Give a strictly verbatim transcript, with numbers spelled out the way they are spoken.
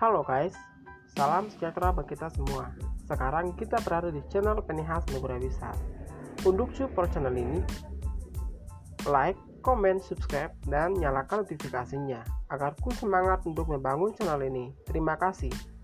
Halo guys, salam sejahtera bagi kita semua. Sekarang kita berada di channel Penihas Berwisata. Untuk support channel ini, like, komen, subscribe, dan nyalakan notifikasinya agar ku semangat untuk membangun channel ini. Terima kasih.